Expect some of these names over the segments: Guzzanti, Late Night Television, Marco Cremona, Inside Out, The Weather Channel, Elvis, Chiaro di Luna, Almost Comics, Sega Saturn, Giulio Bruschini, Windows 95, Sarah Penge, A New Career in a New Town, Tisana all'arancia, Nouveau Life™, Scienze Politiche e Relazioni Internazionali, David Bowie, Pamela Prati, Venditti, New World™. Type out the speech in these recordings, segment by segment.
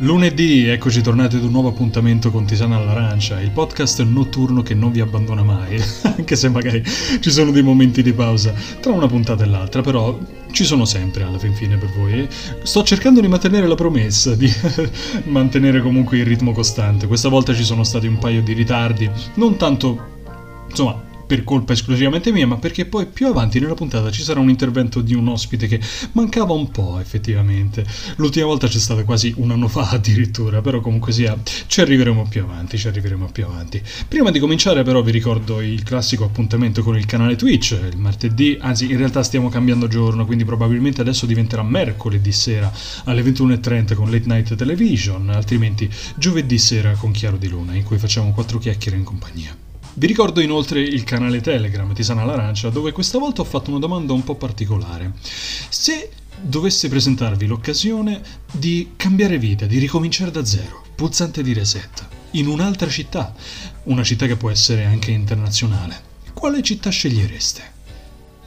Lunedì, eccoci tornati ad un nuovo appuntamento con Tisana all'arancia, il podcast notturno che non vi abbandona mai, anche se magari ci sono dei momenti di pausa tra una puntata e l'altra, però ci sono sempre alla fin fine per voi. Sto cercando di mantenere la promessa, di mantenere comunque il ritmo costante. Questa volta ci sono stati un paio di ritardi, non tanto, insomma, per colpa esclusivamente mia, ma perché poi più avanti nella puntata ci sarà un intervento di un ospite che mancava un po' effettivamente. L'ultima volta c'è stata quasi un anno fa addirittura, però comunque sia, ci arriveremo più avanti. Prima di cominciare però vi ricordo il classico appuntamento con il canale Twitch, il martedì, anzi in realtà stiamo cambiando giorno, quindi probabilmente adesso diventerà mercoledì sera alle 21:30 con Late Night Television, altrimenti giovedì sera con Chiaro di Luna, in cui facciamo 4 chiacchiere in compagnia. Vi ricordo inoltre il canale Telegram Tisana all'arancia, dove questa volta ho fatto una domanda un po' particolare. Se dovesse presentarvi l'occasione di cambiare vita, di ricominciare da zero, pulsante di reset, in un'altra città, una città che può essere anche internazionale, quale città scegliereste?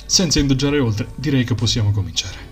Senza indugiare oltre, direi che possiamo cominciare.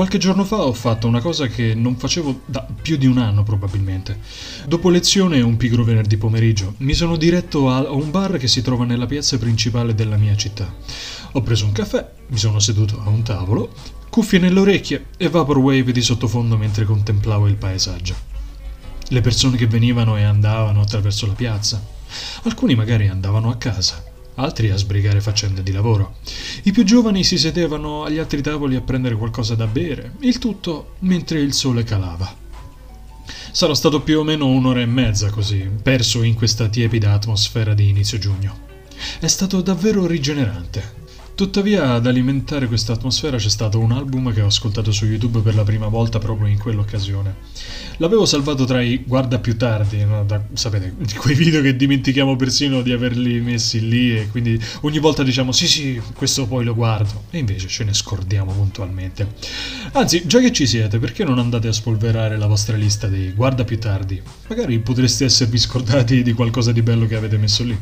Qualche giorno fa ho fatto una cosa che non facevo da più di un anno probabilmente. Dopo lezione, un pigro venerdì pomeriggio, mi sono diretto a un bar che si trova nella piazza principale della mia città. Ho preso un caffè, mi sono seduto a un tavolo, cuffie nelle orecchie e vaporwave di sottofondo mentre contemplavo il paesaggio. Le persone che venivano e andavano attraverso la piazza. Alcuni magari andavano a casa, altri a sbrigare faccende di lavoro. I più giovani si sedevano agli altri tavoli a prendere qualcosa da bere, il tutto mentre il sole calava. Sarò stato più o meno un'ora e mezza così, perso in questa tiepida atmosfera di inizio giugno. È stato davvero rigenerante. Tuttavia, ad alimentare questa atmosfera c'è stato un album che ho ascoltato su YouTube per la prima volta proprio in quell'occasione. L'avevo salvato tra i guarda più tardi, sapete, quei video che dimentichiamo persino di averli messi lì e quindi ogni volta diciamo sì, questo poi lo guardo, e invece ce ne scordiamo puntualmente. Anzi, già che ci siete, perché non andate a spolverare la vostra lista dei guarda più tardi? Magari potreste esservi scordati di qualcosa di bello che avete messo lì.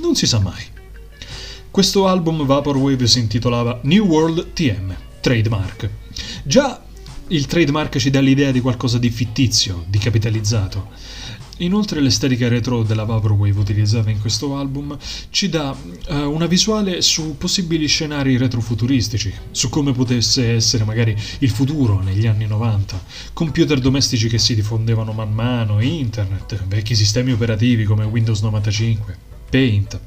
Non si sa mai. Questo album vaporwave si intitolava New World TM, trademark. Già il trademark ci dà l'idea di qualcosa di fittizio, di capitalizzato. Inoltre l'estetica retro della vaporwave utilizzata in questo album ci dà una visuale su possibili scenari retrofuturistici, su come potesse essere magari il futuro negli anni 90, computer domestici che si diffondevano man mano, internet, vecchi sistemi operativi come Windows 95. Paint.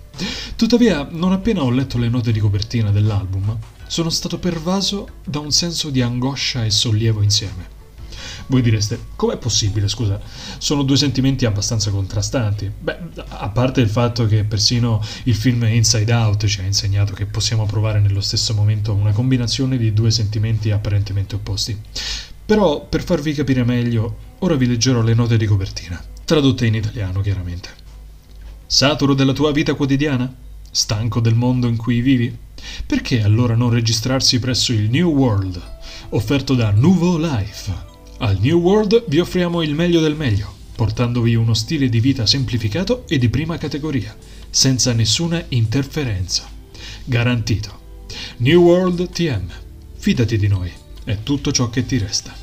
Tuttavia, non appena ho letto le note di copertina dell'album, sono stato pervaso da un senso di angoscia e sollievo insieme. Voi direste, com'è possibile, scusa? Sono due sentimenti abbastanza contrastanti. Beh, a parte il fatto che persino il film Inside Out ci ha insegnato che possiamo provare nello stesso momento una combinazione di due sentimenti apparentemente opposti. Però, per farvi capire meglio, ora vi leggerò le note di copertina, tradotte in italiano chiaramente. Saturo della tua vita quotidiana? Stanco del mondo in cui vivi? Perché allora non registrarsi presso il New World, offerto da Nouveau Life? Al New World vi offriamo il meglio del meglio, portandovi uno stile di vita semplificato e di prima categoria, senza nessuna interferenza. Garantito. New World TM. Fidati di noi, è tutto ciò che ti resta.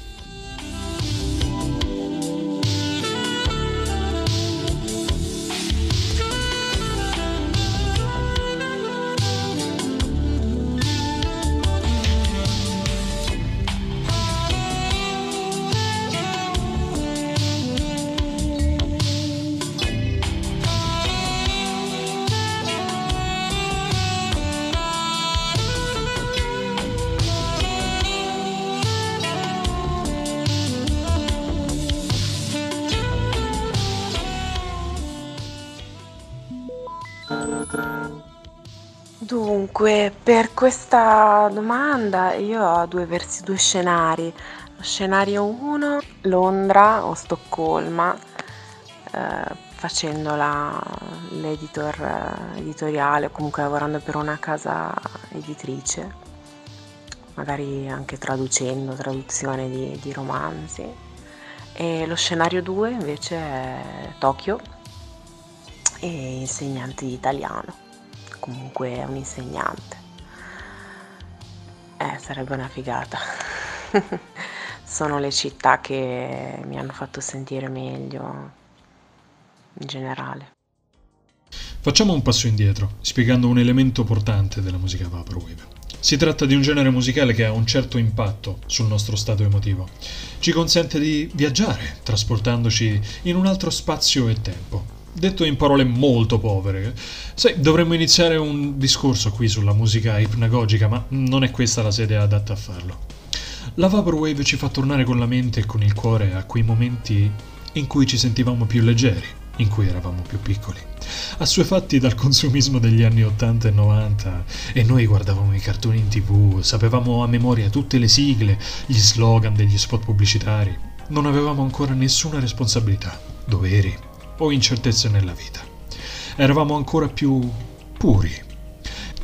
Dunque, per questa domanda io ho due scenari. Lo scenario 1, Londra o Stoccolma, facendo l'editor editoriale, o comunque lavorando per una casa editrice, magari anche traducendo, traduzione di romanzi. E lo scenario 2 invece è Tokyo e insegnante di italiano. Comunque è un insegnante, sarebbe una figata. Sono le città che mi hanno fatto sentire meglio in generale. Facciamo un passo indietro, spiegando un elemento portante della musica vaporwave. Si tratta di un genere musicale che ha un certo impatto sul nostro stato emotivo. Ci consente di viaggiare, trasportandoci in un altro spazio e tempo. Detto in parole molto povere, sai, dovremmo iniziare un discorso qui sulla musica ipnagogica, ma non è questa la sede adatta a farlo. La vaporwave ci fa tornare con la mente e con il cuore a quei momenti in cui ci sentivamo più leggeri, in cui eravamo più piccoli. Assuefatti dal consumismo degli anni 80 e 90, e noi guardavamo i cartoni in TV, sapevamo a memoria tutte le sigle, gli slogan degli spot pubblicitari. Non avevamo ancora nessuna responsabilità, doveri o incertezze nella vita. Eravamo ancora più puri.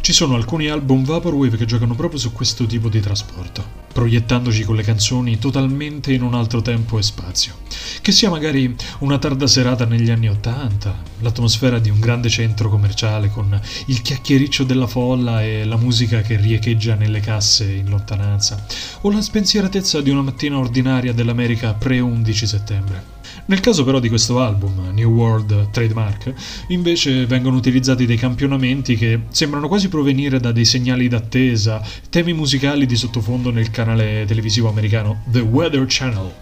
Ci sono alcuni album vaporwave che giocano proprio su questo tipo di trasporto, proiettandoci con le canzoni totalmente in un altro tempo e spazio. Che sia magari una tarda serata negli anni 80, l'atmosfera di un grande centro commerciale con il chiacchiericcio della folla e la musica che riecheggia nelle casse in lontananza, o la spensieratezza di una mattina ordinaria dell'America pre-11 settembre. Nel caso però di questo album, New World Trademark, invece vengono utilizzati dei campionamenti che sembrano quasi provenire da dei segnali d'attesa, temi musicali di sottofondo nel canale televisivo americano The Weather Channel.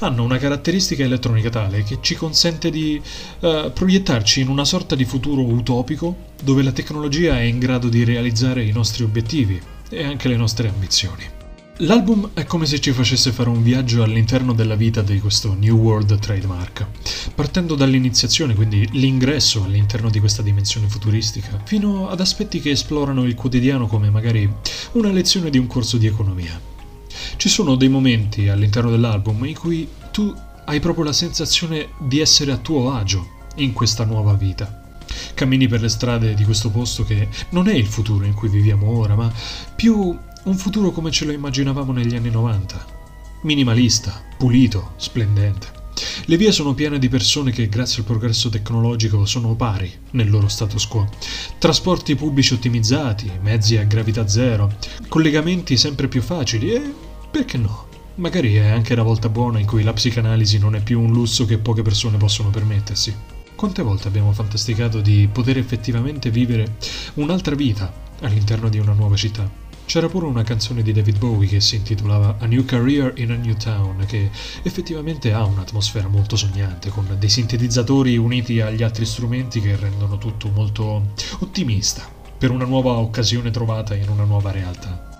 Hanno una caratteristica elettronica tale che ci consente di proiettarci in una sorta di futuro utopico dove la tecnologia è in grado di realizzare i nostri obiettivi e anche le nostre ambizioni. L'album è come se ci facesse fare un viaggio all'interno della vita di questo New World Trademark, partendo dall'iniziazione, quindi l'ingresso all'interno di questa dimensione futuristica, fino ad aspetti che esplorano il quotidiano come magari una lezione di un corso di economia. Ci sono dei momenti all'interno dell'album in cui tu hai proprio la sensazione di essere a tuo agio in questa nuova vita. Cammini per le strade di questo posto che non è il futuro in cui viviamo ora, ma più un futuro come ce lo immaginavamo negli anni 90, minimalista, pulito, splendente. Le vie sono piene di persone che grazie al progresso tecnologico sono pari nel loro status quo, trasporti pubblici ottimizzati, mezzi a gravità zero, collegamenti sempre più facili e, perché no, magari è anche la volta buona in cui la psicanalisi non è più un lusso che poche persone possono permettersi. Quante volte abbiamo fantasticato di poter effettivamente vivere un'altra vita all'interno di una nuova città? C'era pure una canzone di David Bowie che si intitolava A New Career in a New Town, che effettivamente ha un'atmosfera molto sognante, con dei sintetizzatori uniti agli altri strumenti che rendono tutto molto ottimista per una nuova occasione trovata in una nuova realtà.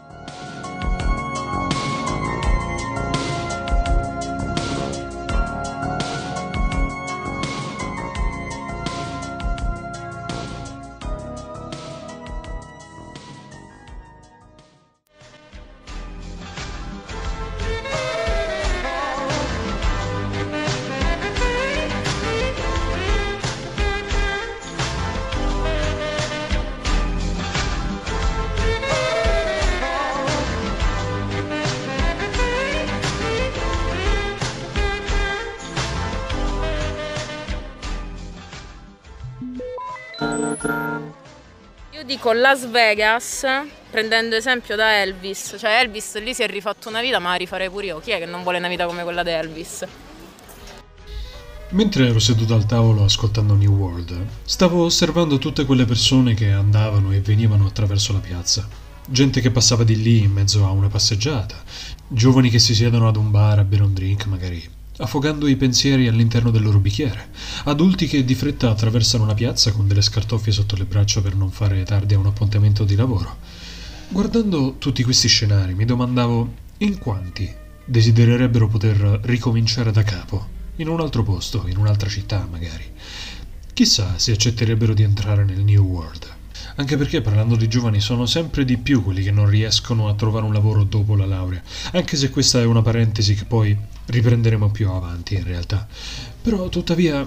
Con Las Vegas, prendendo esempio da Elvis, cioè Elvis lì si è rifatto una vita, ma la rifarei pure io. Chi è che non vuole una vita come quella di Elvis? Mentre ero seduto al tavolo ascoltando New World, stavo osservando tutte quelle persone che andavano e venivano attraverso la piazza, gente che passava di lì in mezzo a una passeggiata, giovani che si siedono ad un bar a bere un drink magari, affogando i pensieri all'interno del loro bicchiere, adulti che di fretta attraversano la piazza con delle scartoffie sotto le braccia per non fare tardi a un appuntamento di lavoro. Guardando tutti questi scenari mi domandavo in quanti desidererebbero poter ricominciare da capo, in un altro posto, in un'altra città magari. Chissà se accetterebbero di entrare nel New World. anche perché parlando di giovani sono sempre di più quelli che non riescono a trovare un lavoro dopo la laurea, anche se questa è una parentesi che poi riprenderemo più avanti in realtà. Però tuttavia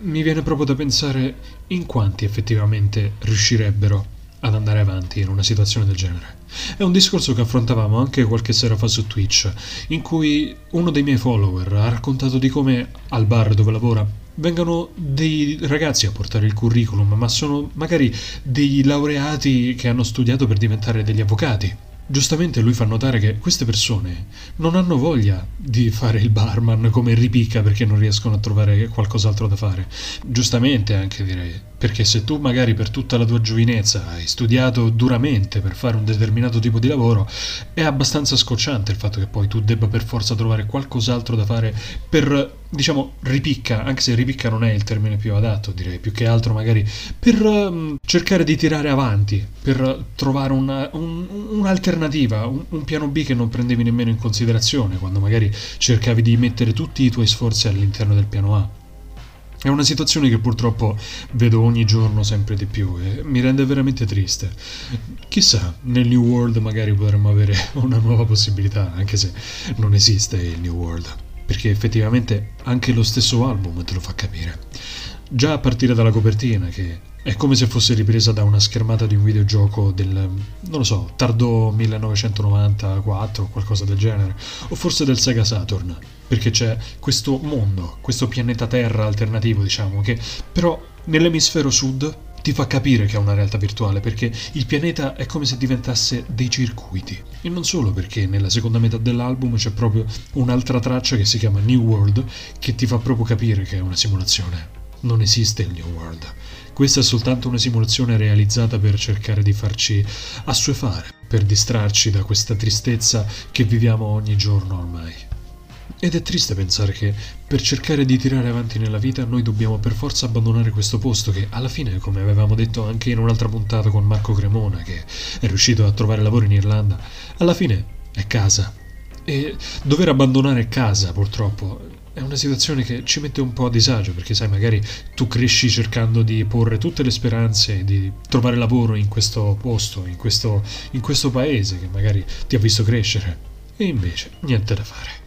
mi viene proprio da pensare in quanti effettivamente riuscirebbero ad andare avanti in una situazione del genere. È un discorso che affrontavamo anche qualche sera fa su Twitch, in cui uno dei miei follower ha raccontato di come al bar dove lavora vengano dei ragazzi a portare il curriculum, ma sono magari dei laureati che hanno studiato per diventare degli avvocati. Giustamente lui fa notare che queste persone non hanno voglia di fare il barman come ripicca perché non riescono a trovare qualcos'altro da fare. Giustamente anche, direi, perché se tu magari per tutta la tua giovinezza hai studiato duramente per fare un determinato tipo di lavoro, è abbastanza scocciante il fatto che poi tu debba per forza trovare qualcos'altro da fare per, diciamo, ripicca, anche se ripicca non è il termine più adatto, direi, più che altro magari per cercare di tirare avanti, per trovare un'alternativa, un piano B che non prendevi nemmeno in considerazione quando magari cercavi di mettere tutti i tuoi sforzi all'interno del piano A. È una situazione che purtroppo vedo ogni giorno sempre di più e mi rende veramente triste. Chissà, nel New World magari potremmo avere una nuova possibilità, anche se non esiste il New World, perché effettivamente anche lo stesso album te lo fa capire. Già a partire dalla copertina, che è come se fosse ripresa da una schermata di un videogioco del, non lo so, tardo 1994 o qualcosa del genere, o forse del Sega Saturn, perché c'è questo mondo, questo pianeta Terra alternativo, diciamo, che però nell'emisfero sud ti fa capire che è una realtà virtuale, perché il pianeta è come se diventasse dei circuiti. E non solo, perché nella seconda metà dell'album c'è proprio un'altra traccia che si chiama New World, che ti fa proprio capire che è una simulazione. Non esiste il New World. Questa è soltanto una simulazione realizzata per cercare di farci assuefare, per distrarci da questa tristezza che viviamo ogni giorno ormai. Ed è triste pensare che per cercare di tirare avanti nella vita noi dobbiamo per forza abbandonare questo posto che alla fine, come avevamo detto anche in un'altra puntata con Marco Cremona, che è riuscito a trovare lavoro in Irlanda, alla fine è casa. E dover abbandonare casa, purtroppo, è una situazione che ci mette un po' a disagio, perché sai, magari tu cresci cercando di porre tutte le speranze di trovare lavoro in questo posto, in questo paese che magari ti ha visto crescere, e invece niente da fare.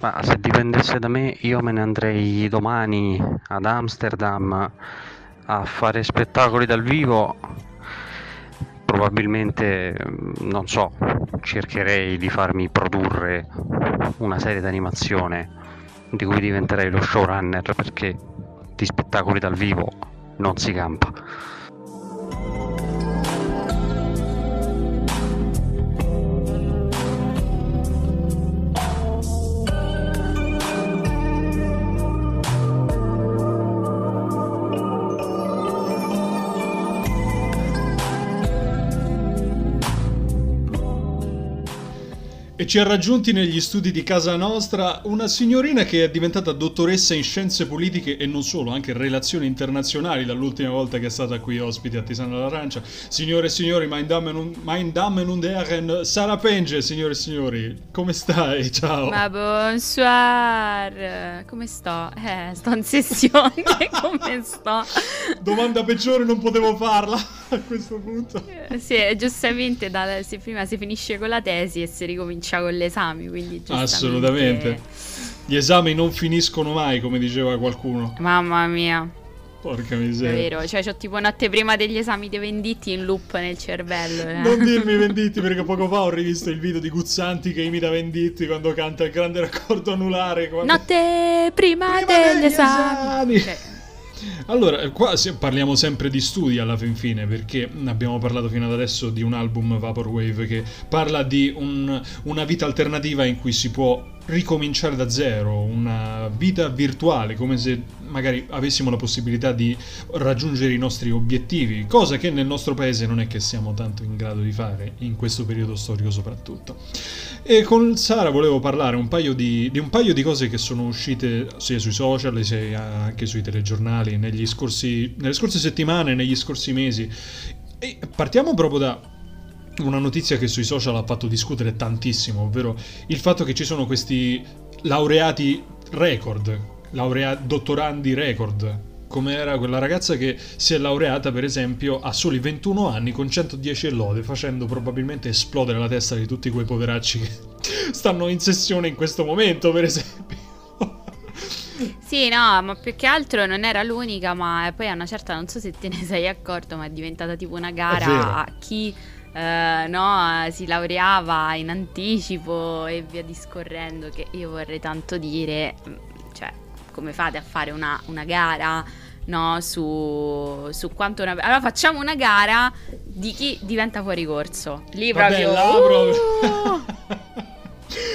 Ma se dipendesse da me, io me ne andrei domani ad Amsterdam a fare spettacoli dal vivo. Probabilmente, non so, cercherei di farmi produrre una serie d'animazione di cui diventerei lo showrunner, perché di spettacoli dal vivo non si campa. E ci ha raggiunti negli studi di casa nostra una signorina che è diventata dottoressa in scienze politiche e non solo, anche in relazioni internazionali dall'ultima volta che è stata qui ospite a Tisana all'arancia. Signore e signori, mein Damen und Herren, Sarah Penge, signore e signori, come stai? Ciao! Ma bonsoir! Come sto? Sto in sessione, come sto? Domanda peggiore non potevo farla a questo punto. Sì, giustamente prima si finisce con la tesi e si ricomincia con l'esame, quindi giustamente... Assolutamente, gli esami non finiscono mai, come diceva qualcuno. Mamma mia, Porca miseria. È vero, cioè c'ho tipo un'anteprima degli esami dei Venditti in loop nel cervello. Non dirmi Venditti, perché poco fa ho rivisto il video di Guzzanti che imita Venditti quando canta il grande raccordo anulare. Quando... notte prima degli esami. Cioè. Allora, qua parliamo sempre di studi alla fin fine, perché abbiamo parlato fino ad adesso di un album Vaporwave che parla di una vita alternativa in cui si può ricominciare da zero, una vita virtuale, come se magari avessimo la possibilità di raggiungere i nostri obiettivi, cosa che nel nostro paese non è che siamo tanto in grado di fare in questo periodo storico soprattutto. E con Sara volevo parlare di un paio di cose che sono uscite sia sui social sia anche sui telegiornali nelle scorse settimane, negli scorsi mesi. E partiamo proprio da una notizia che sui social ha fatto discutere tantissimo, ovvero il fatto che ci sono questi laureati record, dottorandi record, come era quella ragazza che si è laureata per esempio a soli 21 anni con 110 e lode, facendo probabilmente esplodere la testa di tutti quei poveracci che stanno in sessione in questo momento, per esempio. Sì, no, ma più che altro non era l'unica, ma poi a una certa, non so se te ne sei accorto, ma è diventata tipo una gara a chi si laureava in anticipo e via discorrendo, che io vorrei tanto dire, cioè, come fate a fare una gara, no, su quanto una... Allora facciamo una gara di chi diventa fuori corso. Lì proprio...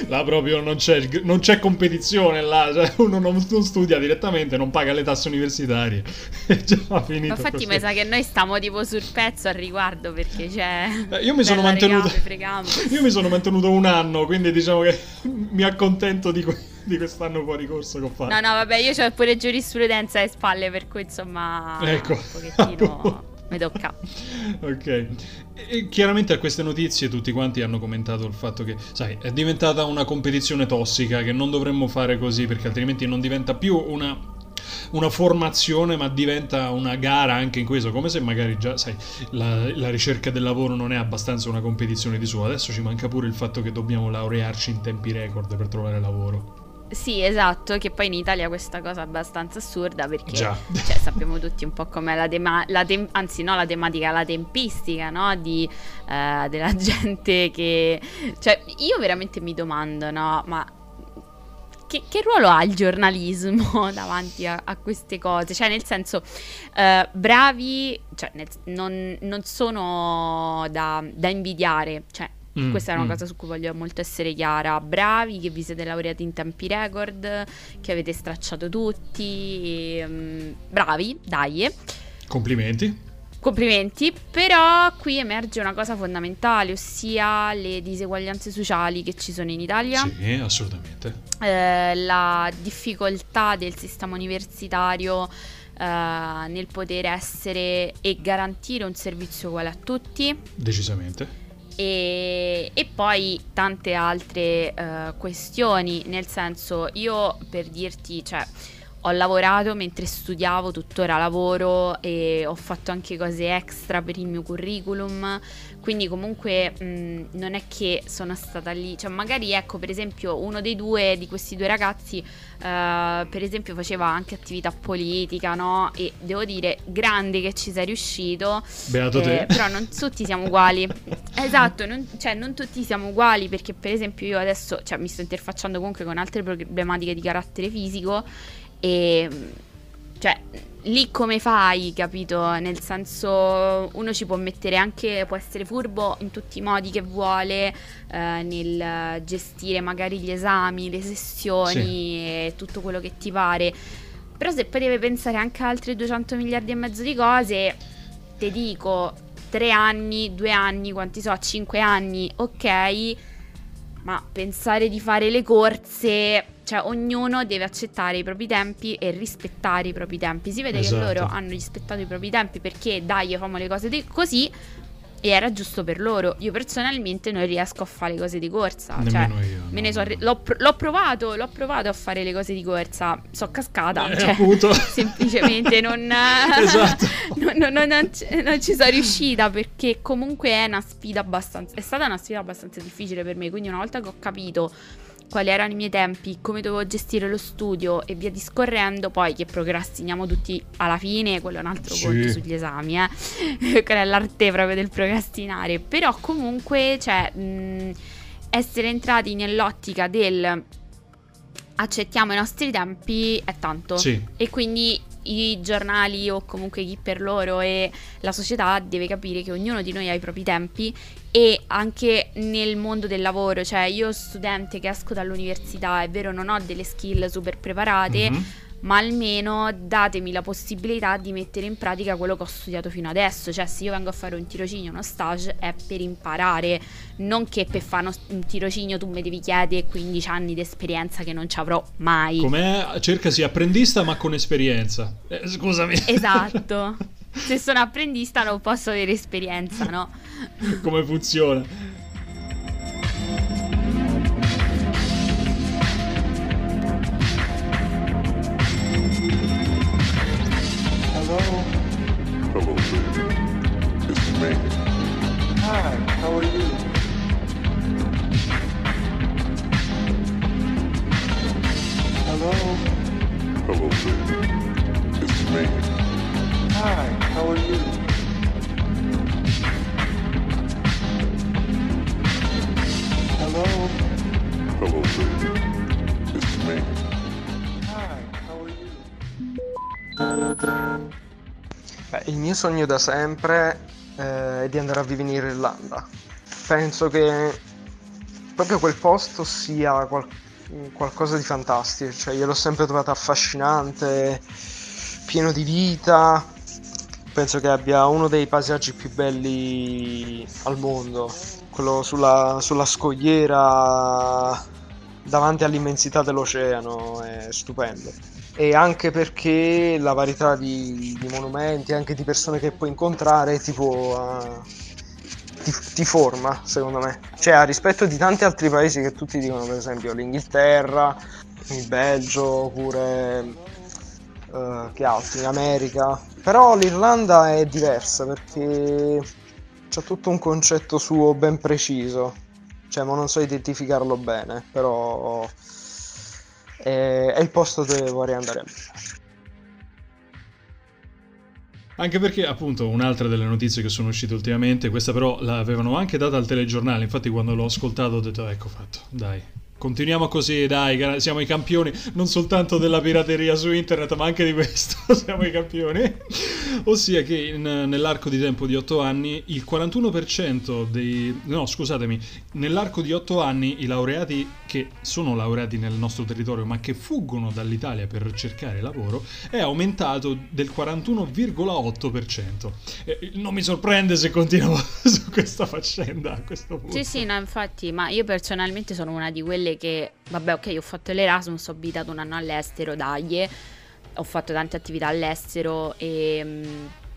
Là proprio non c'è competizione, là, cioè uno non studia direttamente, non paga le tasse universitarie. Già finito. Ma infatti mi sa che noi stiamo tipo sul pezzo al riguardo, perché c'è. Io mi sono mantenuto un anno, quindi diciamo che mi accontento di quest'anno fuori corso che ho fatto. No, vabbè, io ho pure giurisprudenza alle spalle, per cui insomma, ecco, un pochettino. Mi tocca. Ok. E chiaramente a queste notizie tutti quanti hanno commentato il fatto che, sai, è diventata una competizione tossica, che non dovremmo fare così, perché altrimenti non diventa più una formazione, ma diventa una gara anche in questo, come se magari già, sai, la ricerca del lavoro non è abbastanza una competizione di sua. Adesso ci manca pure il fatto che dobbiamo laurearci in tempi record per trovare lavoro. Sì, esatto, che poi in Italia questa cosa è abbastanza assurda, perché cioè, sappiamo tutti un po' com'è la tempistica, no? Della gente che... Cioè, io veramente mi domando, no? Ma che ruolo ha il giornalismo davanti a queste cose? Cioè, nel senso, bravi, cioè, non sono da invidiare, cioè. Questa è una cosa su cui voglio molto essere chiara. Bravi che vi siete laureati in tempi record, che avete stracciato tutti, bravi, dai, complimenti. Però qui emerge una cosa fondamentale, ossia le diseguaglianze sociali che ci sono in Italia. Sì, assolutamente. La difficoltà del sistema universitario nel poter essere e garantire un servizio uguale a tutti. Decisamente. E poi tante altre questioni, nel senso, io per dirti, cioè, ho lavorato mentre studiavo, tuttora lavoro e ho fatto anche cose extra per il mio curriculum, quindi comunque non è che sono stata lì, cioè magari, ecco, per esempio uno dei due di questi due ragazzi per esempio faceva anche attività politica, no? E devo dire, grande che ci sei riuscito, beato te. Però non tutti siamo uguali. Esatto, non tutti siamo uguali, perché per esempio io adesso, cioè, mi sto interfacciando comunque con altre problematiche di carattere fisico e, cioè, lì come fai, capito? Nel senso, uno ci può mettere anche, può essere furbo in tutti i modi che vuole nel gestire magari gli esami, le sessioni, sì, e tutto quello che ti pare, però se poi deve pensare anche a altri 200 miliardi e mezzo di cose, te dico, 3 anni, 2 anni, quanti so, 5 anni, ok, ma pensare di fare le corse... Cioè, ognuno deve accettare i propri tempi e rispettare i propri tempi. Si vede, esatto, che loro hanno rispettato i propri tempi, perché dai, famo le cose così e era giusto per loro. Io personalmente non riesco a fare le cose di corsa. Nemmeno, cioè, io, me ne so, l'ho provato a fare le cose di corsa, sono cascata, cioè, semplicemente non, esatto, non ci sono riuscita, perché comunque è stata una sfida abbastanza difficile per me. Quindi una volta che ho capito quali erano i miei tempi, come dovevo gestire lo studio e via discorrendo, poi che procrastiniamo tutti alla fine, quello è un altro conto sugli esami, quella è l'arte proprio del procrastinare, però comunque cioè, essere entrati nell'ottica del accettiamo i nostri tempi è tanto, e quindi i giornali o comunque chi per loro e la società deve capire che ognuno di noi ha i propri tempi, e anche nel mondo del lavoro, cioè io studente che esco dall'università, è vero non ho delle skill super preparate, ma almeno datemi la possibilità di mettere in pratica quello che ho studiato fino adesso, cioè se io vengo a fare un tirocinio, uno stage, è per imparare, non che per fare un tirocinio tu mi devi chiedere 15 anni di esperienza che non ci avrò mai. Com'è? Cercasi apprendista ma con esperienza, scusami. Esatto, se sono apprendista non posso avere esperienza, no? Come funziona? Il mio sogno da sempre è di andare a vivere in Irlanda. Penso che proprio quel posto sia qualcosa di fantastico, cioè io l'ho sempre trovata affascinante, pieno di vita, penso che abbia uno dei paesaggi più belli al mondo, quello sulla scogliera davanti all'immensità dell'oceano, è stupendo. E anche perché la varietà di monumenti, anche di persone che puoi incontrare, ti forma, secondo me. Cioè, a rispetto di tanti altri paesi che tutti dicono, per esempio l'Inghilterra, il Belgio, oppure che altri, l'America. Però l'Irlanda è diversa perché c'ha tutto un concetto suo ben preciso. Cioè, ma non so identificarlo bene, però è il posto dove vorrei andare. Anche perché appunto un'altra delle notizie che sono uscite ultimamente, questa però l'avevano anche data al telegiornale, infatti quando l'ho ascoltato ho detto ecco fatto, dai, continuiamo così, dai, siamo i campioni non soltanto della pirateria su internet ma anche di questo, siamo i campioni. Ossia che nell'arco di tempo di 8 anni il 41% nell'arco di 8 anni i laureati che sono laureati nel nostro territorio ma che fuggono dall'Italia per cercare lavoro è aumentato del 41,8%. Non mi sorprende se continuo su questa faccenda a questo punto. Sì, no, infatti, ma io personalmente sono una di quelle che, vabbè, ok, ho fatto l'Erasmus, ho abitato un anno all'estero, dai, ho fatto tante attività all'estero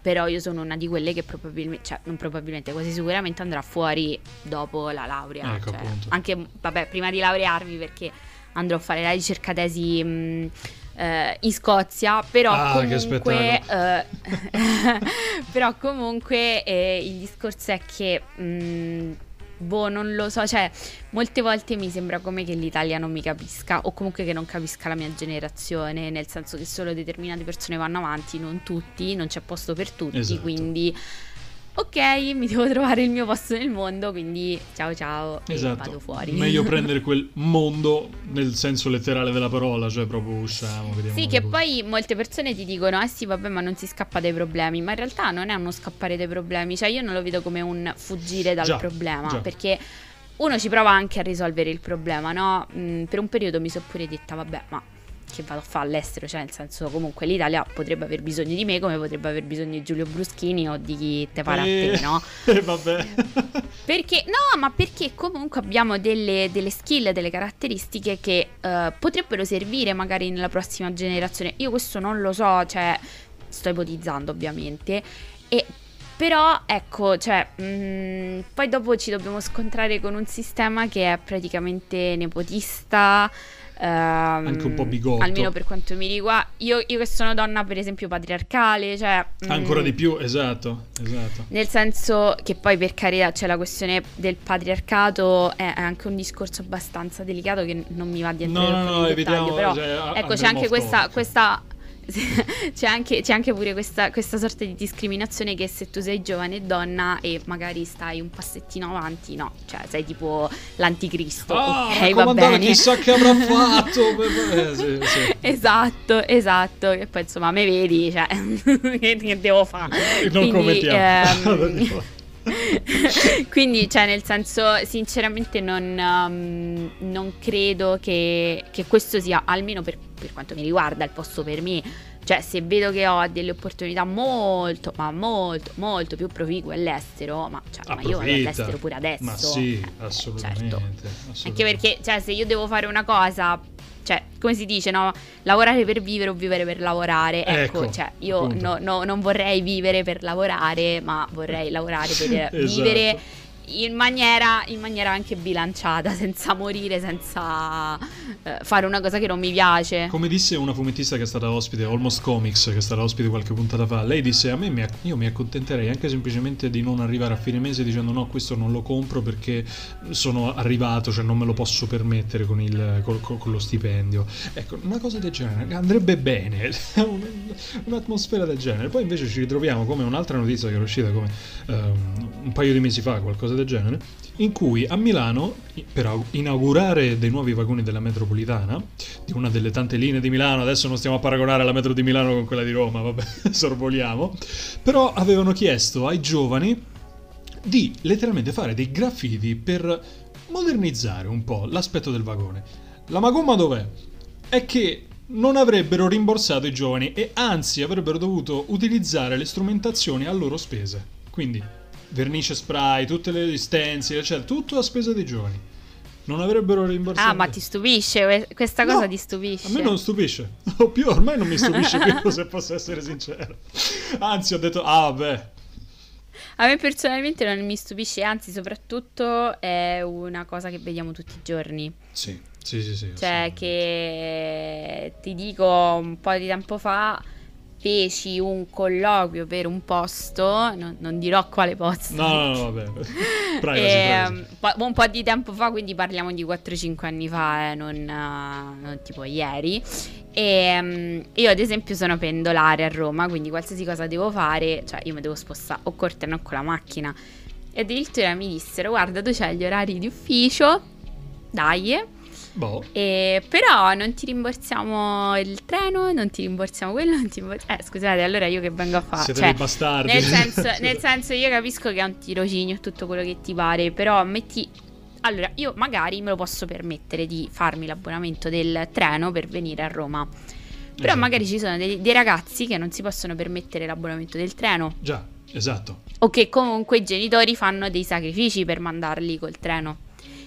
però io sono una di quelle che quasi sicuramente andrà fuori dopo la laurea, ecco, cioè, anche vabbè prima di laurearmi, perché andrò a fare la ricerca tesi in Scozia, però comunque il discorso è che non lo so, cioè molte volte mi sembra come che l'Italia non mi capisca, o comunque che non capisca la mia generazione, nel senso che solo determinate persone vanno avanti, non tutti, non c'è posto per tutti. Esatto. Quindi ok, mi devo trovare il mio posto nel mondo, quindi ciao, esatto, e vado fuori. Meglio prendere quel mondo nel senso letterale della parola, cioè proprio usciamo, vediamo. Sì, che poi molte persone ti dicono sì vabbè ma non si scappa dai problemi, ma in realtà non è uno scappare dai problemi, cioè io non lo vedo come un fuggire dal problema, perché uno ci prova anche a risolvere il problema, no? Per un periodo mi sono pure detta vabbè ma che vado a fare all'estero, cioè nel senso comunque l'Italia potrebbe aver bisogno di me come potrebbe aver bisogno di Giulio Bruschini o di chi te pare a te, no? Vabbè. Perché no, ma perché comunque abbiamo delle skill, delle caratteristiche che potrebbero servire magari nella prossima generazione. Io questo non lo so, cioè sto ipotizzando ovviamente, e Però ecco, cioè, poi dopo ci dobbiamo scontrare con un sistema che è praticamente nepotista, anche un po' bigotto, almeno per quanto mi riguarda. Io che sono donna, per esempio, patriarcale, cioè ancora di più, esatto. Nel senso che poi, per carità, cioè, la questione del patriarcato è anche un discorso abbastanza delicato che non mi va di entrare in dettaglio, però ecco, c'è anche questa c'è anche pure questa sorta di discriminazione che se tu sei giovane e donna e magari stai un passettino avanti, no, cioè sei tipo l'anticristo. Ok, va bene, chissà che avrà fatto. Sì. Esatto. E poi insomma me vedi, cioè che devo fare? Non commettiamo. Quindi, cioè, nel senso, sinceramente non credo che questo sia, almeno per quanto mi riguarda, il posto per me. Cioè, se vedo che ho delle opportunità molto, ma molto più proficue all'estero, ma io vado all'estero pure adesso. Ma sì, assolutamente, certo. Assolutamente. Anche perché, cioè, se io devo fare una cosa, cioè, come si dice, no? Lavorare per vivere o vivere per lavorare. Ecco, cioè, io non vorrei vivere per lavorare, ma vorrei lavorare per vivere in maniera anche bilanciata, senza morire, senza fare una cosa che non mi piace. Come disse una fumettista che è stata ospite, Almost Comics, che è stata ospite qualche puntata fa, lei disse: io mi accontenterei anche semplicemente di non arrivare a fine mese dicendo no, questo non lo compro perché sono arrivato, cioè non me lo posso permettere con lo stipendio. Ecco, una cosa del genere andrebbe bene, un'atmosfera del genere. Poi invece ci ritroviamo come un'altra notizia che era uscita come un paio di mesi fa, qualcosa del genere, in cui a Milano, per inaugurare dei nuovi vagoni della metropolitana, di una delle tante linee di Milano, adesso non stiamo a paragonare la metro di Milano con quella di Roma, vabbè, sorvoliamo, però avevano chiesto ai giovani di letteralmente fare dei graffiti per modernizzare un po' l'aspetto del vagone. La magomma dov'è? È che non avrebbero rimborsato i giovani e anzi avrebbero dovuto utilizzare le strumentazioni a loro spese, quindi vernice spray, tutte le stencil, cioè tutto a spesa dei giovani. Non avrebbero rimborsato. Ah, ma ti stupisce? Questa cosa ti stupisce? A me non stupisce. Ormai non mi stupisce più, se posso essere sincero. Anzi, ho detto, beh. A me personalmente non mi stupisce, anzi, soprattutto è una cosa che vediamo tutti i giorni. Sì. Cioè, che ti dico, un po' di tempo fa feci un colloquio per un posto, non dirò quale posto. No, vabbè. Privasi. Un po' di tempo fa, quindi parliamo di 4-5 anni fa, non tipo ieri. E io ad esempio sono pendolare a Roma, quindi qualsiasi cosa devo fare, cioè io mi devo spostare o col treno o con la macchina. E addirittura mi dissero: guarda, tu c'hai gli orari di ufficio, dai. Boh. Però non ti rimborsiamo il treno, non ti rimborsiamo quello, non ti rimborsiamo... Scusate, allora io che vengo a fare? Siete dei bastardi. Nel senso, io capisco che è un tirocinio e tutto quello che ti pare, però metti... Allora, io magari me lo posso permettere di farmi l'abbonamento del treno per venire a Roma. Però magari ci sono dei ragazzi che non si possono permettere l'abbonamento del treno. Già, esatto. O che comunque i genitori fanno dei sacrifici per mandarli col treno.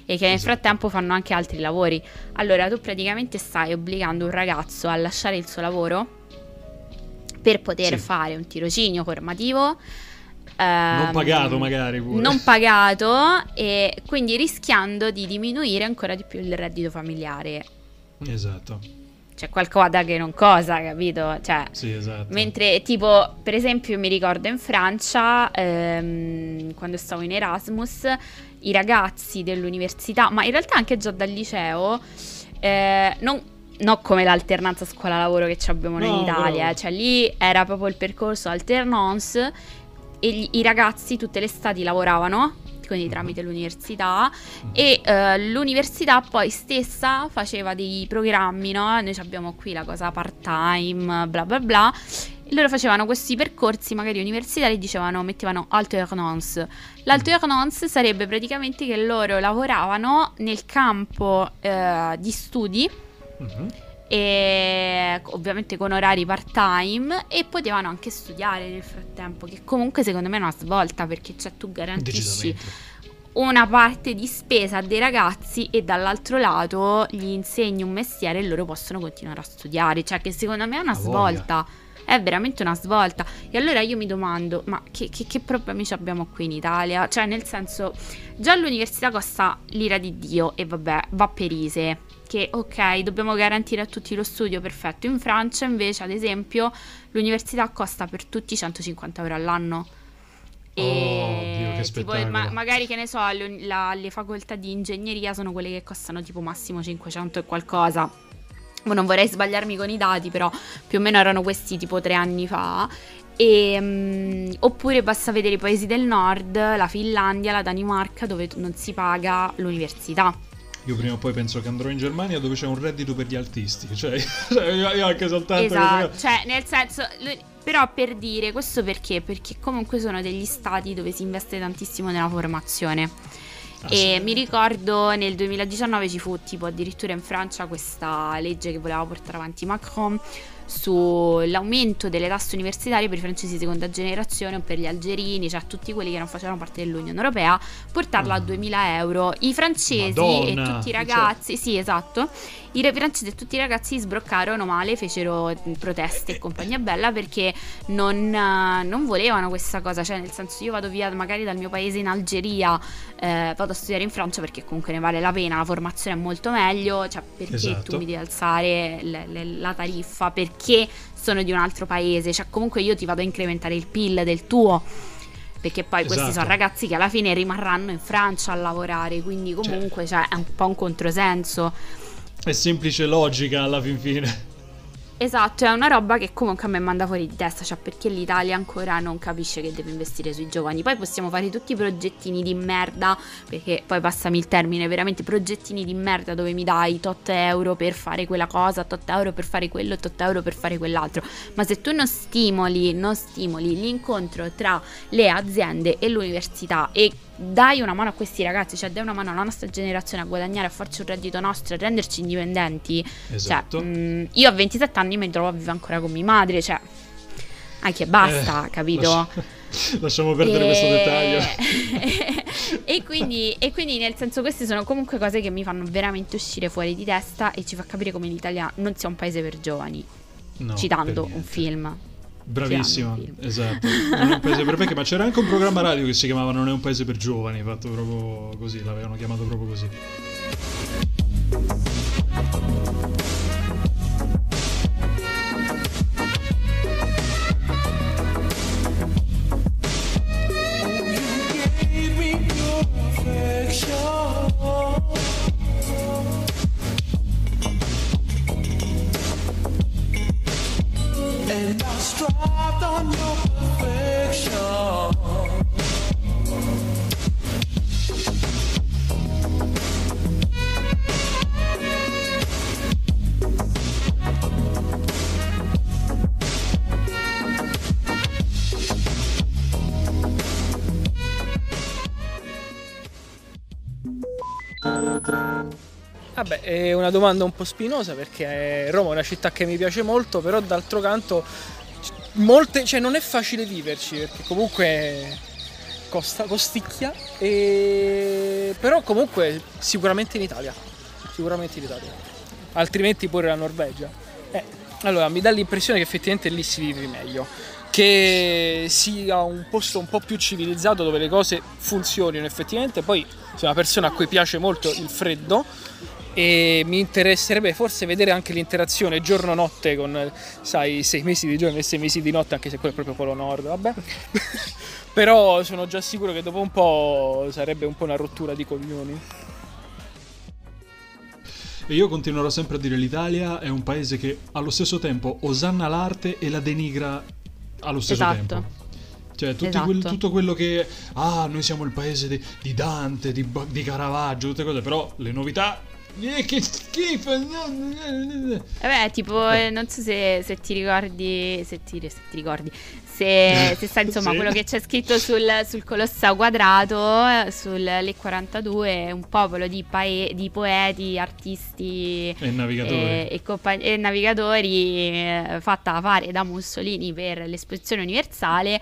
E che nel frattempo fanno anche altri lavori. Allora tu praticamente stai obbligando un ragazzo a lasciare il suo lavoro per poter fare un tirocinio formativo non pagato, magari pure non pagato, e quindi rischiando di diminuire ancora di più il reddito familiare. Esatto. C'è qualcosa che non cosa, capito? Cioè, sì, esatto. Mentre tipo, per esempio, mi ricordo in Francia quando stavo in Erasmus, i ragazzi dell'università, ma in realtà anche già dal liceo, non come l'alternanza scuola-lavoro che abbiamo noi in Italia, cioè lì era proprio il percorso alternance e i ragazzi tutte le estati lavoravano, quindi tramite l'università, e l'università poi stessa faceva dei programmi, no? Noi abbiamo qui la cosa part-time, bla bla bla. Loro facevano questi percorsi magari universitari, dicevano, mettevano alternance. L'alternance sarebbe praticamente che loro lavoravano nel campo di studi, e ovviamente con orari part-time, e potevano anche studiare nel frattempo, che comunque secondo me è una svolta, perché cioè tu garantisci una parte di spesa dei ragazzi e dall'altro lato gli insegni un mestiere e loro possono continuare a studiare, cioè che secondo me è una svolta. è veramente una svolta. E allora io mi domando, ma che problemi abbiamo qui in Italia? Cioè, nel senso, già l'università costa l'ira di Dio e vabbè, va per ISEE, che ok, dobbiamo garantire a tutti lo studio, perfetto. In Francia invece, ad esempio, l'università costa per tutti 150 euro all'anno. E Dio, tipo, magari, che ne so, le facoltà di ingegneria sono quelle che costano tipo massimo 500 e qualcosa. Non vorrei sbagliarmi con i dati, però più o meno erano questi tipo 3 anni fa. E, oppure basta vedere i paesi del nord, la Finlandia, la Danimarca, dove non si paga l'università. Io prima o poi penso che andrò in Germania, dove c'è un reddito per gli artisti, cioè io anche soltanto... Esatto, che... cioè nel senso... Però per dire, questo perché? Perché comunque sono degli stati dove si investe tantissimo nella formazione. E mi ricordo nel 2019 ci fu tipo addirittura in Francia questa legge che voleva portare avanti Macron sull'aumento delle tasse universitarie per i francesi seconda generazione o per gli algerini, cioè tutti quelli che non facevano parte dell'Unione Europea, portarla a 2.000 euro. I francesi e tutti i ragazzi, sì esatto, i francesi e tutti i ragazzi sbroccarono male, fecero proteste e compagnia bella, perché non volevano questa cosa. Cioè nel senso, io vado via magari dal mio paese in Algeria, vado a studiare in Francia perché comunque ne vale la pena, la formazione è molto meglio, cioè perché tu mi devi alzare la tariffa perché sono di un altro paese? Cioè comunque io ti vado a incrementare il PIL del tuo, perché poi questi sono ragazzi che alla fine rimarranno in Francia a lavorare, quindi comunque cioè, è un po' un controsenso. È semplice logica alla fin fine. Esatto, è una roba che comunque a me manda fuori di testa, cioè perché l'Italia ancora non capisce che deve investire sui giovani. Poi possiamo fare tutti i progettini di merda, perché poi passami il termine, veramente progettini di merda dove mi dai tot euro per fare quella cosa, tot euro per fare quello, tot euro per fare quell'altro, ma se tu non stimoli l'incontro tra le aziende e l'università e dai una mano a questi ragazzi, cioè dai una mano alla nostra generazione a guadagnare, a farci un reddito nostro, a renderci indipendenti. Esatto. Cioè, io a 27 anni mi trovo a vivere ancora con mia madre, cioè anche basta, capito? Lasciamo perdere questo dettaglio. e quindi nel senso, queste sono comunque cose che mi fanno veramente uscire fuori di testa e ci fa capire come l'Italia non sia un paese per giovani. No, citando un film. Bravissima, esatto. Non è un paese per vecchi, ma c'era anche un programma radio che si chiamava Non è un paese per giovani, fatto proprio così, l'avevano chiamato proprio così. Vabbè, è una domanda un po' spinosa, perché Roma è una città che mi piace molto, però d'altro canto non è facile viverci, perché comunque costicchia, però comunque sicuramente in Italia, altrimenti pure la Norvegia. Allora mi dà l'impressione che effettivamente lì si vive meglio, che sia un posto un po' più civilizzato dove le cose funzionino effettivamente. Poi sono una persona a cui piace molto il freddo e mi interesserebbe forse vedere anche l'interazione giorno-notte con, sai, 6 mesi di giorno e 6 mesi di notte, anche se quello è proprio Polo Nord, vabbè. Però sono già sicuro che dopo un po' sarebbe un po' una rottura di coglioni. E io continuerò sempre a dire: l'Italia è un paese che allo stesso tempo osanna l'arte e la denigra allo stesso tempo. Cioè tutto quello che noi siamo il paese di Dante, di Caravaggio, tutte cose, però le novità... che schifo. Vabbè, tipo non so se ti ricordi, se sai, insomma, sì, quello che c'è scritto sul Colosseo quadrato, sulle 42, un popolo di poeti, artisti e navigatori, fatta fare da Mussolini per l'esposizione universale.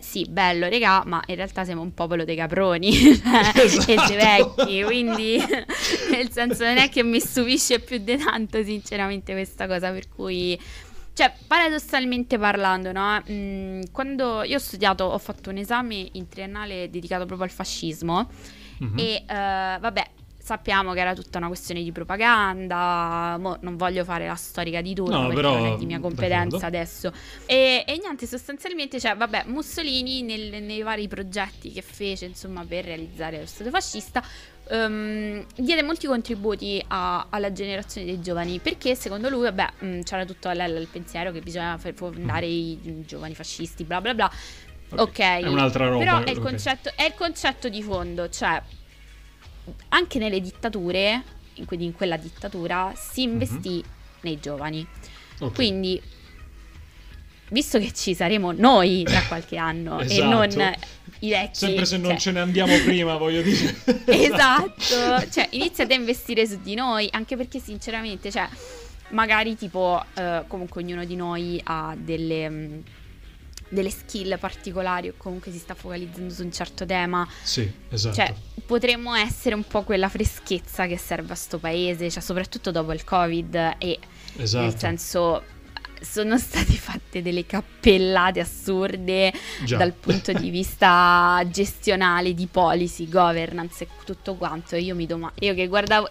Sì, bello regà, ma in realtà siamo un popolo dei caproni e dei vecchi, quindi nel senso non è che mi stupisce più di tanto sinceramente questa cosa, per cui Cioè, paradossalmente parlando, no? Quando io ho studiato, ho fatto un esame in triennale dedicato proprio al fascismo. E vabbè, sappiamo che era tutta una questione di propaganda. Mo non voglio fare la storica di turno, perché però non è di mia competenza adesso. E niente, sostanzialmente, cioè, vabbè, Mussolini nei vari progetti che fece, insomma, per realizzare lo Stato fascista, diede molti contributi alla generazione dei giovani, perché secondo lui, vabbè, c'era tutto il pensiero che bisognava fondare i giovani fascisti, bla bla bla. Okay. È un'altra roba, però è il concetto, è il concetto di fondo, cioè anche nelle dittature, in quella dittatura si investì nei giovani. Quindi, visto che ci saremo noi tra qualche anno e non i vecchi, sempre se non ce ne andiamo prima, voglio dire. Cioè, iniziate a investire su di noi, anche perché sinceramente, cioè, magari tipo comunque ognuno di noi ha delle skill particolari, o comunque si sta focalizzando su un certo tema. Cioè, potremmo essere un po' quella freschezza che serve a sto paese, cioè soprattutto dopo il Covid. E nel senso, sono state fatte delle cappellate assurde dal punto di vista gestionale, di policy, governance e tutto quanto. Io mi domando, io che guardavo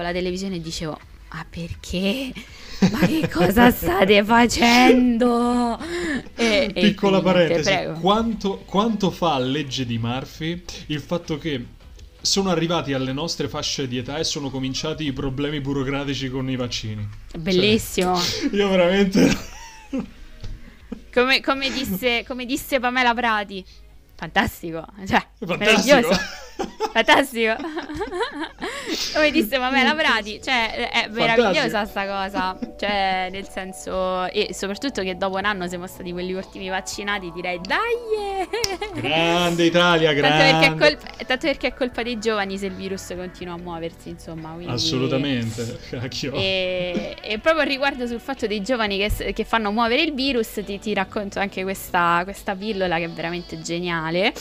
la televisione, dicevo: ma perché? Ma che cosa state facendo? Piccola parentesi, quanto fa legge di Murphy il fatto che sono arrivati alle nostre fasce di età e sono cominciati i problemi burocratici con i vaccini. Bellissimo. Cioè, io veramente... Come disse Pamela Prati, fantastico, cioè, meraviglioso. Fantastico. Come disse Pamela Prati, cioè, è meravigliosa sta cosa. Cioè, nel senso, e soprattutto che dopo un anno siamo stati quelli ultimi vaccinati, direi dai. Grande Italia, grande. Tanto perché è colpa dei giovani se il virus continua a muoversi, insomma, quindi... Assolutamente. E proprio riguardo sul fatto dei giovani che fanno muovere il virus, ti racconto anche questa pillola che è veramente geniale.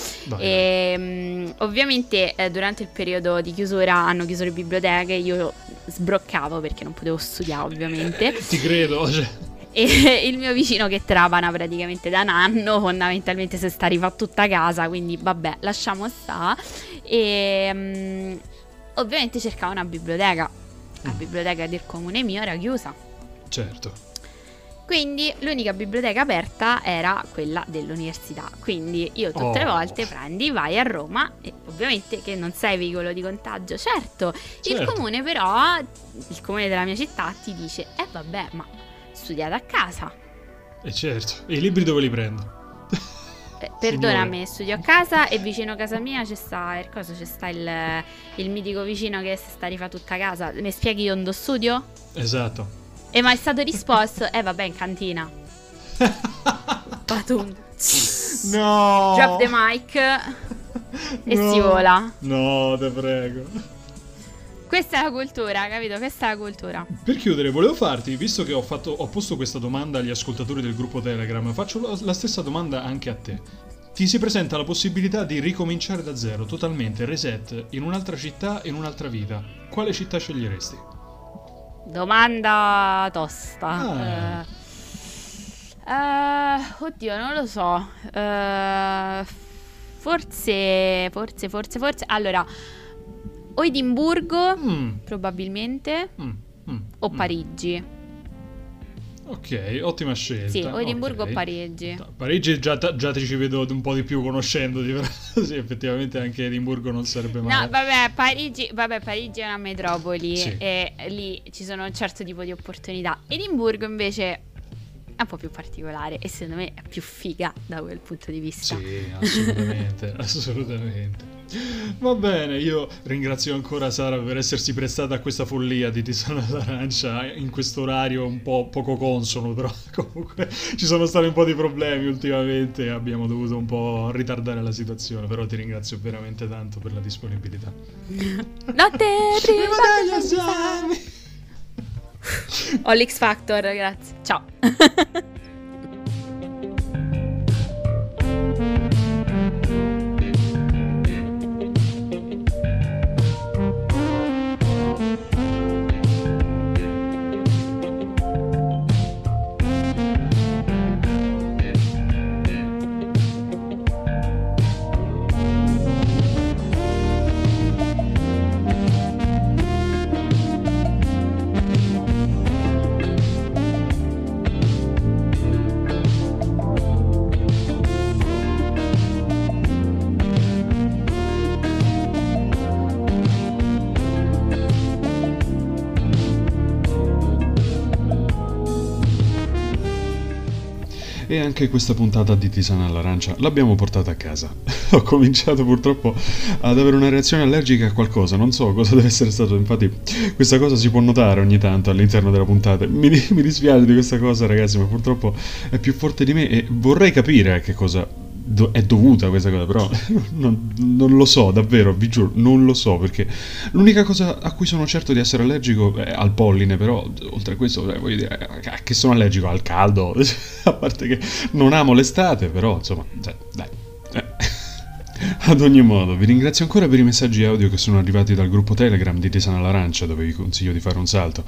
Ovviamente durante il periodo di chiusura hanno chiuso le biblioteche, io sbroccavo perché non potevo studiare, ovviamente. Ti credo. E il mio vicino che trapana praticamente da un anno, fondamentalmente si sta rifatto tutta casa, quindi vabbè, lasciamo sta. E ovviamente cercavo una biblioteca. La biblioteca del comune mio era chiusa. Certo. Quindi l'unica biblioteca aperta era quella dell'università. Quindi io tutte le volte vai a Roma, e ovviamente che non sei veicolo di contagio, certo. Il comune, però, il comune della mia città ti dice: vabbè, ma studiate a casa. E i libri dove li prendo? Perdonami, studio a casa, e vicino a casa mia c'è sta il mitico vicino che si sta rifà tutta casa. Mi spieghi io dove studio? Esatto. E ma è stato risposto: vabbè, in cantina. Patum. No. Drop the mic. E si vola. No, te prego. Questa è la cultura, capito? Questa è la cultura. Per chiudere, volevo farti, visto che ho posto questa domanda agli ascoltatori del gruppo Telegram, faccio la stessa domanda anche a te. Ti si presenta la possibilità di ricominciare da zero, totalmente, reset, in un'altra città, in un'altra vita. Quale città sceglieresti? Domanda tosta. Oddio, non lo so. Forse. Allora, o Edimburgo, probabilmente, o Parigi. Ok, ottima scelta. Sì, o Edimburgo o Parigi. Parigi già ti ci vedo un po' di più conoscendoti, però sì, effettivamente anche Edimburgo non sarebbe male. No, Parigi è una metropoli, sì. E lì ci sono un certo tipo di opportunità. Edimburgo invece è un po' più particolare e secondo me è più figa da quel punto di vista. Sì, assolutamente, assolutamente. Va bene, io ringrazio ancora Sara per essersi prestata a questa follia di Tisana all'arancia in questo orario un po' poco consono, però comunque ci sono stati un po' di problemi ultimamente e abbiamo dovuto un po' ritardare la situazione, però ti ringrazio veramente tanto per la disponibilità. Notte prima degli esami. Ho l'X Factor, grazie. Ciao. E anche questa puntata di Tisana all'arancia l'abbiamo portata a casa. Ho cominciato purtroppo ad avere una reazione allergica a qualcosa, non so cosa deve essere stato, infatti questa cosa si può notare ogni tanto all'interno della puntata. Mi dispiace di questa cosa ragazzi, ma purtroppo è più forte di me e vorrei capire a che cosa è dovuta questa cosa, però non lo so davvero, vi giuro, non lo so, perché l'unica cosa a cui sono certo di essere allergico è al polline, però oltre a questo voglio dire che sono allergico al caldo, a parte che non amo l'estate, però insomma, dai. Ad ogni modo, vi ringrazio ancora per i messaggi audio che sono arrivati dal gruppo Telegram di Tisana all'arancia, dove vi consiglio di fare un salto.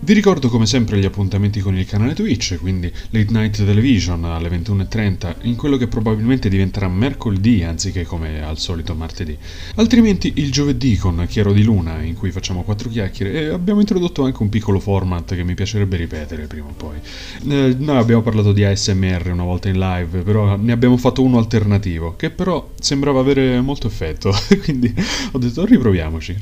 Vi ricordo come sempre gli appuntamenti con il canale Twitch, quindi Late Night Television alle 21:30, in quello che probabilmente diventerà mercoledì anziché come al solito martedì. Altrimenti il giovedì con Chiaro di Luna, in cui facciamo 4 chiacchiere e abbiamo introdotto anche un piccolo format che mi piacerebbe ripetere prima o poi. Noi abbiamo parlato di ASMR una volta in live, però ne abbiamo fatto uno alternativo, che però sembra avere molto effetto, quindi ho detto riproviamoci.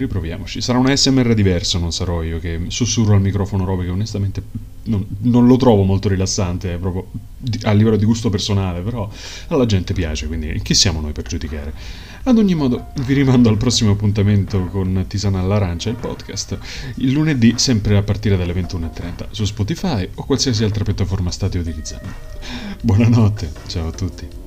Sarà un ASMR diverso, non sarò io che sussurro al microfono robe che onestamente non lo trovo molto rilassante proprio a livello di gusto personale, però alla gente piace, quindi chi siamo noi per giudicare. Ad ogni modo vi rimando al prossimo appuntamento con Tisana all'arancia, il podcast, il lunedì sempre a partire dalle 21:30 su Spotify o qualsiasi altra piattaforma state utilizzando. Buonanotte, ciao a tutti.